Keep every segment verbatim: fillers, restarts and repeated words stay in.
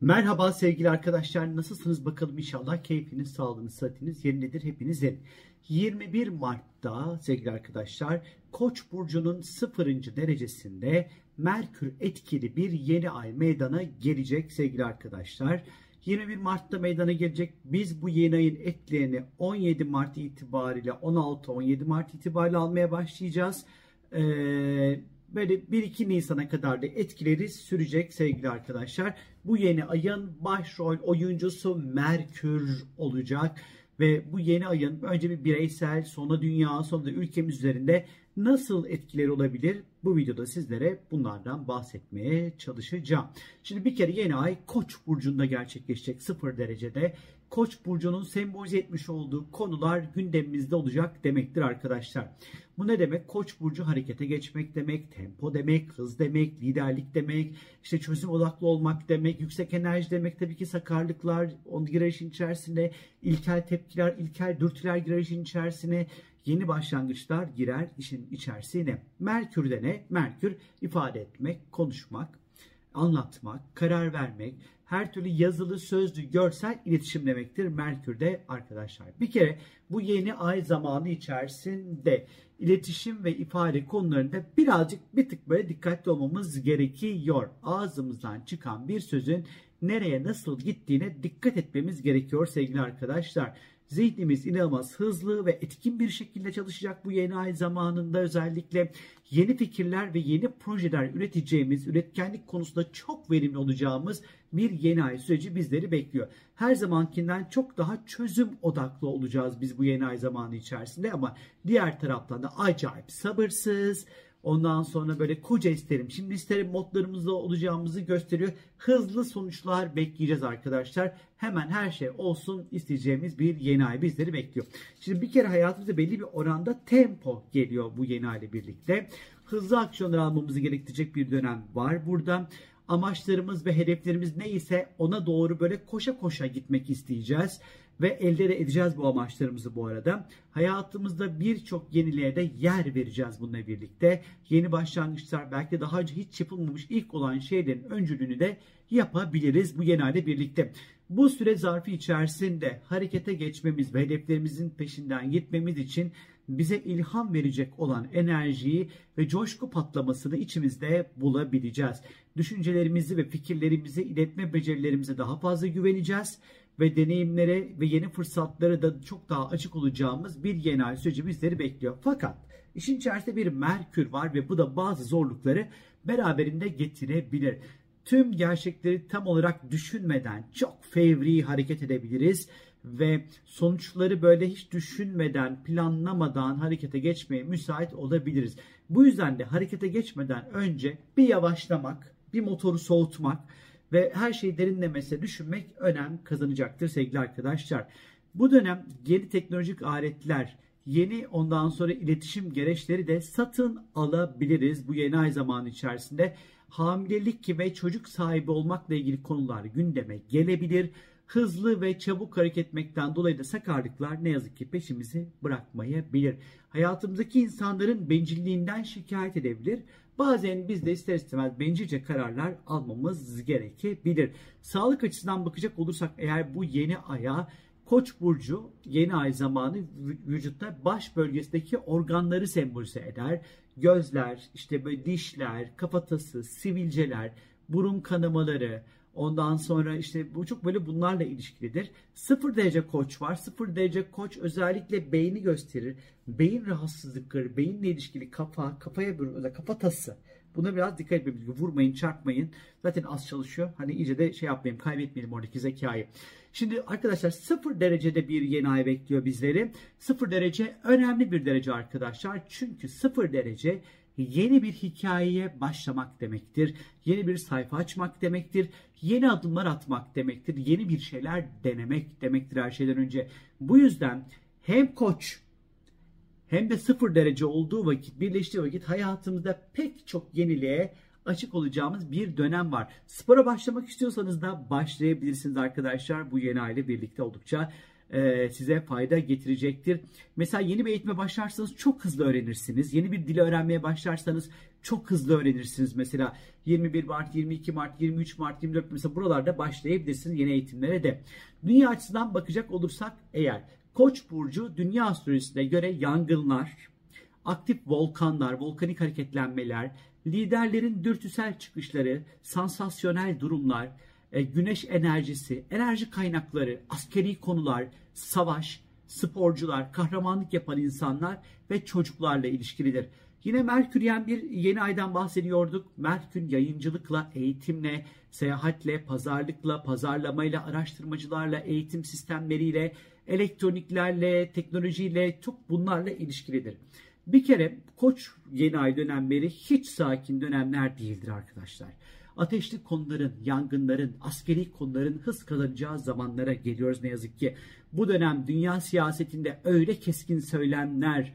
Merhaba sevgili arkadaşlar, nasılsınız bakalım? İnşallah keyfiniz, sağlığınız, sıhhatiniz yerindedir hepinizin. yirmi bir Mart'ta sevgili arkadaşlar Koç Burcu'nun sıfırıncı derecesinde Merkür etkili bir yeni ay meydana gelecek sevgili arkadaşlar. yirmi bir Mart'ta meydana gelecek. Biz bu yeni ayın etkilerini on yedi Mart itibariyle on altı on yedi Mart itibariyle almaya başlayacağız. Ee, Böyle bir iki Nisan'a kadar da etkileri sürecek sevgili arkadaşlar. Bu yeni ayın başrol oyuncusu Merkür olacak. Ve bu yeni ayın önce bir bireysel, sonra dünya, sonra da ülkemiz üzerinde nasıl etkileri olabilir? Bu videoda sizlere bunlardan bahsetmeye çalışacağım. Şimdi bir kere yeni ay Koç burcunda gerçekleşecek sıfır derecede. Koç burcunun sembolize etmiş olduğu konular gündemimizde olacak demektir arkadaşlar. Bu ne demek? Koç burcu harekete geçmek demek, tempo demek, hız demek, liderlik demek, işte çözüm odaklı olmak demek, yüksek enerji demek. Tabii ki sakarlıklar on girer işin içerisine, ilkel tepkiler, ilkel dürtüler girer işin içerisine. Yeni başlangıçlar girer işin içerisine. Merkür'de ne? Merkür ifade etmek, konuşmak, anlatmak, karar vermek, her türlü yazılı, sözlü, görsel iletişim demektir Merkür'de arkadaşlar. Bir kere bu yeni ay zamanı içerisinde iletişim ve ifade konularında birazcık bir tık böyle dikkatli olmamız gerekiyor. Ağzımızdan çıkan bir sözün nereye nasıl gittiğine dikkat etmemiz gerekiyor sevgili arkadaşlar. Zihnimiz inanılmaz hızlı ve etkin bir şekilde çalışacak bu yeni ay zamanında. Özellikle yeni fikirler ve yeni projeler üreteceğimiz, üretkenlik konusunda çok verimli olacağımız bir yeni ay süreci bizleri bekliyor. Her zamankinden çok daha çözüm odaklı olacağız biz bu yeni ay zamanı içerisinde, ama diğer taraftan da acayip sabırsız, ondan sonra böyle koca isterim, şimdi isterim modlarımızda olacağımızı gösteriyor. Hızlı sonuçlar bekleyeceğiz arkadaşlar. Hemen her şey olsun isteyeceğimiz bir yeni ay bizleri bekliyor. Şimdi bir kere hayatımıza belli bir oranda tempo geliyor bu yeni ay ile birlikte. Hızlı aksiyonlar almamızı gerektirecek bir dönem var burada. Amaçlarımız ve hedeflerimiz neyse ona doğru böyle koşa koşa gitmek isteyeceğiz. Ve elde edeceğiz bu amaçlarımızı bu arada. Hayatımızda birçok yeniliğe de yer vereceğiz bununla birlikte. Yeni başlangıçlar, belki daha önce hiç yapılmamış ilk olan şeylerin öncülüğünü de yapabiliriz bu yeni ayla birlikte. Bu süre zarfı içerisinde harekete geçmemiz ve hedeflerimizin peşinden gitmemiz için bize ilham verecek olan enerjiyi ve coşku patlamasını içimizde bulabileceğiz. Düşüncelerimizi ve fikirlerimizi iletme becerilerimize daha fazla güveneceğiz ve deneyimlere ve yeni fırsatlara da çok daha açık olacağımız bir yeni ay süreci bizleri bekliyor. Fakat işin içerisinde bir Merkür var ve bu da bazı zorlukları beraberinde getirebilir. Tüm gerçekleri tam olarak düşünmeden çok fevri hareket edebiliriz ve sonuçları böyle hiç düşünmeden, planlamadan harekete geçmeye müsait olabiliriz. Bu yüzden de harekete geçmeden önce bir yavaşlamak, bir motoru soğutmak ve her şeyi derinlemesine düşünmek önem kazanacaktır sevgili arkadaşlar. Bu dönem yeni teknolojik aletler, yeni ondan sonra iletişim gereçleri de satın alabiliriz bu yeni ay zamanı içerisinde. Hamilelik ve çocuk sahibi olmakla ilgili konular gündeme gelebilir. Hızlı ve çabuk hareket etmekten dolayı da sakarlıklar ne yazık ki peşimizi bırakmayabilir. Hayatımızdaki insanların bencilliğinden şikayet edebilir. Bazen biz de ister istemez bencilce kararlar almamız gerekebilir. Sağlık açısından bakacak olursak eğer bu yeni aya Koç burcu yeni ay zamanı vücutta baş bölgesindeki organları sembolize eder. Gözler, işte böyle dişler, kafatası, sivilceler, burun kanamaları, ondan sonra işte bu çok böyle bunlarla ilişkilidir. Sıfır derece koç var. Sıfır derece koç özellikle beyni gösterir. Beyin rahatsızlıkları, beyinle ilişkili kafa, kafaya böyle kafatası. Buna biraz dikkat etmemiz gerekiyor. Vurmayın, çarpmayın. Zaten az çalışıyor. Hani iyice de şey yapmayayım, kaybetmeyelim oradaki zekayı. Şimdi arkadaşlar sıfır derecede bir yeni ay bekliyor bizleri. Sıfır derece önemli bir derece arkadaşlar. Çünkü sıfır derece yeni bir hikayeye başlamak demektir. Yeni bir sayfa açmak demektir. Yeni adımlar atmak demektir. Yeni bir şeyler denemek demektir her şeyden önce. Bu yüzden hem koç hem de sıfır derece olduğu vakit, birleştiği vakit hayatımızda pek çok yeniliğe açık olacağımız bir dönem var. Spora başlamak istiyorsanız da başlayabilirsiniz arkadaşlar. Bu yeni ay ile birlikte oldukça e, size fayda getirecektir. Mesela yeni bir eğitime başlarsanız çok hızlı öğrenirsiniz. Yeni bir dil öğrenmeye başlarsanız çok hızlı öğrenirsiniz. Mesela yirmi bir Mart, yirmi iki Mart, yirmi üç Mart, yirmi dört Mart mesela buralarda başlayabilirsiniz yeni eğitimlere de. Dünya açısından bakacak olursak eğer Koç burcu dünya astrolojisine göre yangınlar, aktif volkanlar, volkanik hareketlenmeler, liderlerin dürtüsel çıkışları, sansasyonel durumlar, güneş enerjisi, enerji kaynakları, askeri konular, savaş, sporcular, kahramanlık yapan insanlar ve çocuklarla ilişkilidir. Yine Merkür'yen bir yeni aydan bahsediyorduk. Merkür yayıncılıkla, eğitimle, seyahatle, pazarlıkla, pazarlamayla, araştırmacılarla, eğitim sistemleriyle, elektroniklerle, teknolojiyle, çok bunlarla ilişkilidir. Bir kere Koç yeni ay dönemleri hiç sakin dönemler değildir arkadaşlar. Ateşli konuların, yangınların, askeri konuların hız kazanacağı zamanlara geliyoruz ne yazık ki. Bu dönem dünya siyasetinde öyle keskin söylemler,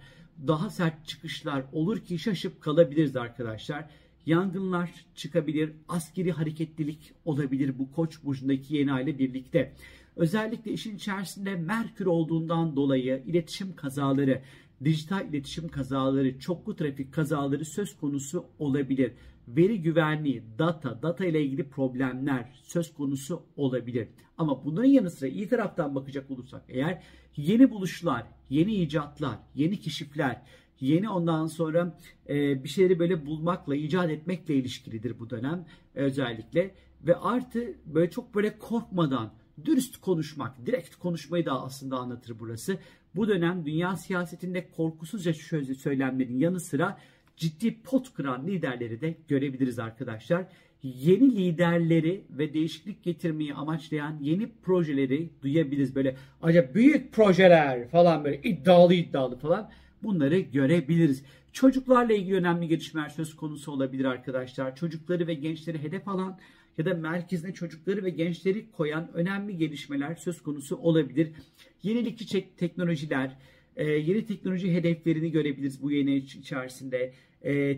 daha sert çıkışlar olur ki şaşıp kalabiliriz arkadaşlar. Yangınlar çıkabilir, askeri hareketlilik olabilir bu Koç burcundaki yeni ay ile birlikte. Özellikle işin içerisinde Merkür olduğundan dolayı iletişim kazaları, dijital iletişim kazaları, çoklu trafik kazaları söz konusu olabilir. Veri güvenliği, data, data ile ilgili problemler söz konusu olabilir. Ama bunların yanı sıra iyi taraftan bakacak olursak eğer yeni buluşlar, yeni icatlar, yeni keşifler, yeni ondan sonra e, bir şeyleri böyle bulmakla, icat etmekle ilişkilidir bu dönem özellikle. Ve artı böyle çok böyle korkmadan dürüst konuşmak, direkt konuşmayı da aslında anlatır burası. Bu dönem dünya siyasetinde korkusuzca söylemlerin yanı sıra ciddi pot kıran liderleri de görebiliriz arkadaşlar. Yeni liderleri ve değişiklik getirmeyi amaçlayan yeni projeleri duyabiliriz. Böyle acaba büyük projeler falan böyle iddialı iddialı falan bunları görebiliriz. Çocuklarla ilgili önemli gelişmeler söz konusu olabilir arkadaşlar. Çocukları ve gençleri hedef alan ya da merkezine çocukları ve gençleri koyan önemli gelişmeler söz konusu olabilir. Yenilikçi teknolojiler, yeni teknoloji hedeflerini görebiliriz bu yeni içerisinde.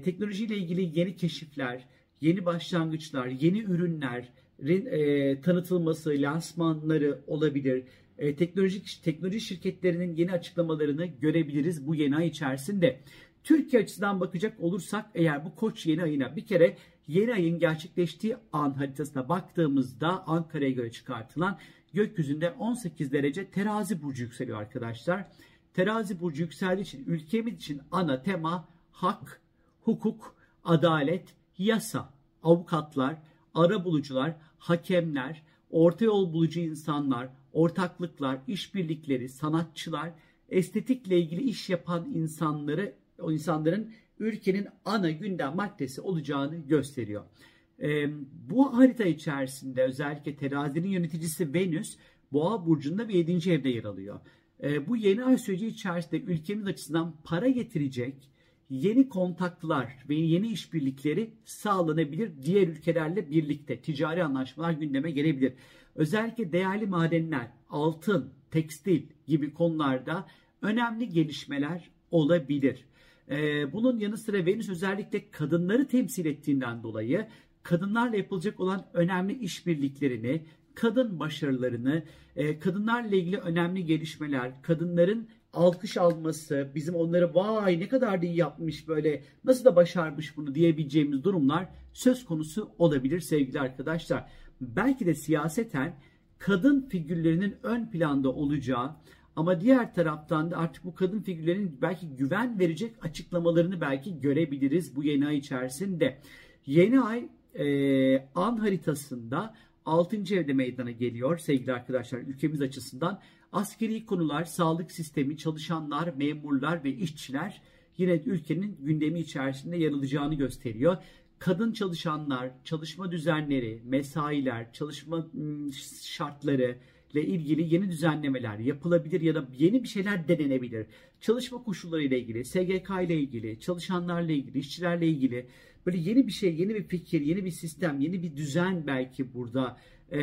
Teknolojiyle ilgili yeni keşifler, yeni başlangıçlar, yeni ürünlerin tanıtılması, lansmanları olabilir. Teknolojik, teknoloji şirketlerinin yeni açıklamalarını görebiliriz bu yeni ay içerisinde. Türkiye açısından bakacak olursak eğer bu Koç yeni ayına bir kere yeni ayın gerçekleştiği an haritasına baktığımızda Ankara'ya göre çıkartılan gökyüzünde on sekiz derece Terazi burcu yükseliyor arkadaşlar. Terazi burcu yükseldiği için ülkemiz için ana tema hak, hukuk, adalet, yasa, avukatlar, arabulucular, hakemler, orta yol bulucu insanlar, ortaklıklar, işbirlikleri, sanatçılar, estetikle ilgili iş yapan insanları, o insanların ülkenin ana gündem maddesi olacağını gösteriyor. Ee, bu harita içerisinde özellikle terazinin yöneticisi Venüs, Boğa burcunda ve yedinci evde yer alıyor. Ee, bu yeni ay süreci içerisinde ülkemiz açısından para getirecek yeni kontaklar ve yeni işbirlikleri sağlanabilir. Diğer ülkelerle birlikte ticari anlaşmalar gündeme gelebilir. Özellikle değerli madenler, altın, tekstil gibi konularda önemli gelişmeler olabilir. Bunun yanı sıra Venüs özellikle kadınları temsil ettiğinden dolayı kadınlarla yapılacak olan önemli işbirliklerini, kadın başarılarını, kadınlarla ilgili önemli gelişmeler, kadınların alkış alması, bizim onlara vay ne kadar da iyi yapmış böyle nasıl da başarmış bunu diyebileceğimiz durumlar söz konusu olabilir sevgili arkadaşlar. Belki de siyaseten kadın figürlerinin ön planda olacağı, ama diğer taraftan da artık bu kadın figürlerin belki güven verecek açıklamalarını belki görebiliriz bu yeni ay içerisinde. Yeni ay e, an haritasında altıncı evde meydana geliyor sevgili arkadaşlar ülkemiz açısından. Askeri konular, sağlık sistemi, çalışanlar, memurlar ve işçiler yine ülkenin gündemi içerisinde yer alacağını gösteriyor. Kadın çalışanlar, çalışma düzenleri, mesailer, çalışma şartları ile ilgili yeni düzenlemeler yapılabilir ya da yeni bir şeyler denenebilir. Çalışma koşulları ile ilgili, S G K ile ilgili, çalışanlarla ilgili, işçilerle ilgili böyle yeni bir şey, yeni bir fikir, yeni bir sistem, yeni bir düzen belki burada e,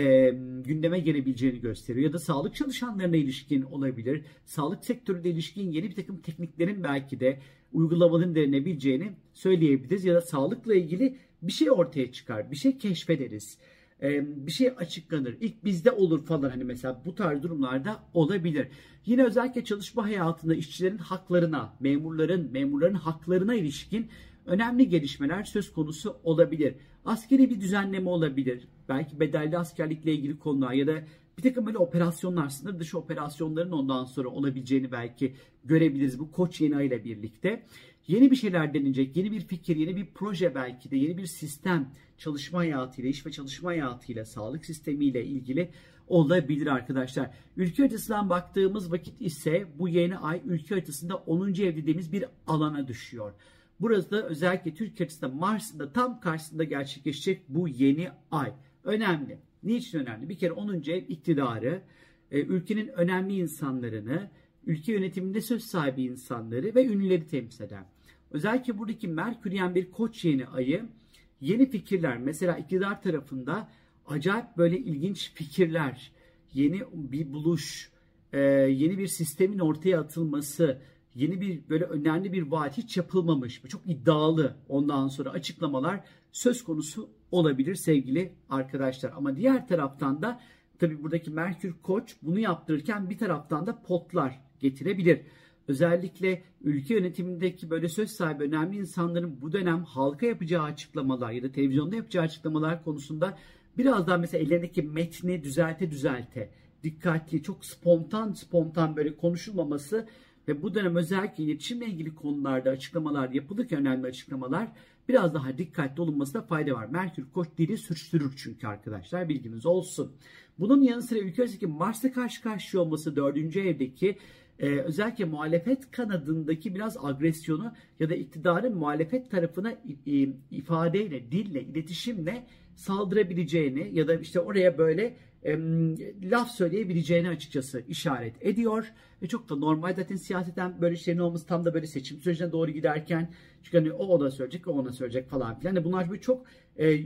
gündeme gelebileceğini gösteriyor. Ya da sağlık çalışanlarına ilişkin olabilir. Sağlık sektörüne ilişkin yeni bir takım tekniklerin belki de uygulamaların denenebileceğini söyleyebiliriz. Ya da sağlıkla ilgili bir şey ortaya çıkar, bir şey keşfederiz. e, bir şey açıklanır. İlk bizde olur falan, hani mesela bu tarz durumlarda olabilir. Yine özellikle çalışma hayatında işçilerin haklarına, memurların, memurların haklarına ilişkin önemli gelişmeler söz konusu olabilir. Askeri bir düzenleme olabilir. Belki bedelli askerlikle ilgili konular ya da bir takım böyle operasyonlar, sınır dışı operasyonların ondan sonra olabileceğini belki görebiliriz bu Koç yeni ay ile birlikte. Yeni bir şeyler denecek, yeni bir fikir, yeni bir proje, belki de yeni bir sistem çalışma hayatıyla, iş ve çalışma hayatıyla, sağlık sistemiyle ilgili olabilir arkadaşlar. Ülke haritasından baktığımız vakit ise bu yeni ay ülke haritasında onuncu ev dediğimiz bir alana düşüyor. Burası da özellikle Türkiye haritasında Mars'ın da tam karşısında gerçekleşecek bu yeni ay. Önemli. Niçin önemli? Bir kere onuncu ev iktidarı, ülkenin önemli insanlarını, ülke yönetiminde söz sahibi insanları ve ünlüleri temsil eder. Özellikle buradaki Merküryen bir Koç yeni ayı, yeni fikirler, mesela iktidar tarafında acayip böyle ilginç fikirler, yeni bir buluş, yeni bir sistemin ortaya atılması, yeni bir böyle önemli bir vaat, hiç yapılmamış, çok iddialı ondan sonra açıklamalar söz konusu olabilir sevgili arkadaşlar. Ama diğer taraftan da tabi buradaki Merkür Koç bunu yaptırırken bir taraftan da potlar getirebilir. Özellikle ülke yönetimindeki böyle söz sahibi önemli insanların bu dönem halka yapacağı açıklamalar ya da televizyonda yapacağı açıklamalar konusunda birazdan mesela ellerindeki metni düzelte düzelte, dikkatli, çok spontan spontan böyle konuşulmaması ve bu dönem özellikle iletişimle ilgili konularda açıklamalar yapılırken, önemli açıklamalar, biraz daha dikkatli olunmasına fayda var. Merkür Koç dili sürçtürür çünkü arkadaşlar, bilginiz olsun. Bunun yanı sıra ülke arasındaki Mars'la karşı karşıya olması dördüncü evdeki e, özellikle muhalefet kanadındaki biraz agresyonu ya da iktidarın muhalefet tarafına e, ifadeyle, dille, iletişimle saldırabileceğini ya da işte oraya böyle e, laf söyleyebileceğini açıkçası işaret ediyor. Ve çok da normal zaten siyaseten böyle şeyin olması, tam da böyle seçim sürecine doğru giderken, çünkü hani o ona söyleyecek, o ona söyleyecek falan filan. Yani bunlar böyle çok e,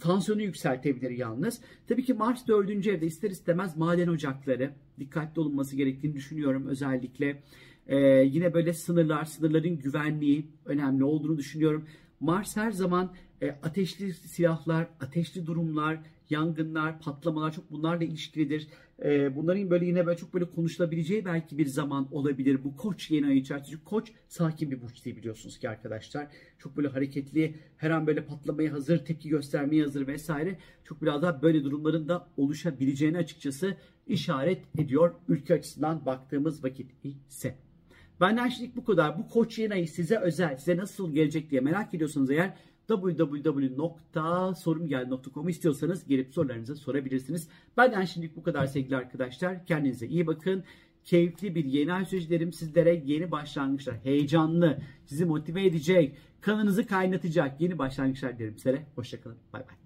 tansiyonu yükseltebilir yalnız. Tabii ki Mars dördüncü evde ister istemez maden ocakları, dikkatli olunması gerektiğini düşünüyorum özellikle. E, yine böyle sınırlar, sınırların güvenliği önemli olduğunu düşünüyorum. Mars her zaman e, ateşli silahlar, ateşli durumlar, yangınlar, patlamalar, çok bunlarla ilişkilidir. E, bunların böyle yine böyle çok böyle konuşulabileceği belki bir zaman olabilir bu Koç yeni ayı içerisinde. Çünkü Koç sakin bir burç diye biliyorsunuz ki arkadaşlar. Çok böyle hareketli, her an böyle patlamaya hazır, tepki göstermeye hazır vesaire. Çok biraz daha böyle durumların da oluşabileceğini açıkçası işaret ediyor ülke açısından baktığımız vakit ise. Benden şimdilik bu kadar. Bu Koç yeni ayı size özel, size nasıl gelecek diye merak ediyorsanız eğer www nokta sorumgeldi nokta com'u istiyorsanız gelip sorularınızı sorabilirsiniz. Benden şimdilik bu kadar sevgili arkadaşlar. Kendinize iyi bakın. Keyifli bir yeni ay süreci dilerim sizlere. Yeni başlangıçlar, heyecanlı, sizi motive edecek, kanınızı kaynatacak yeni başlangıçlar dilerim sizlere. Hoşça kalın. Bay bay.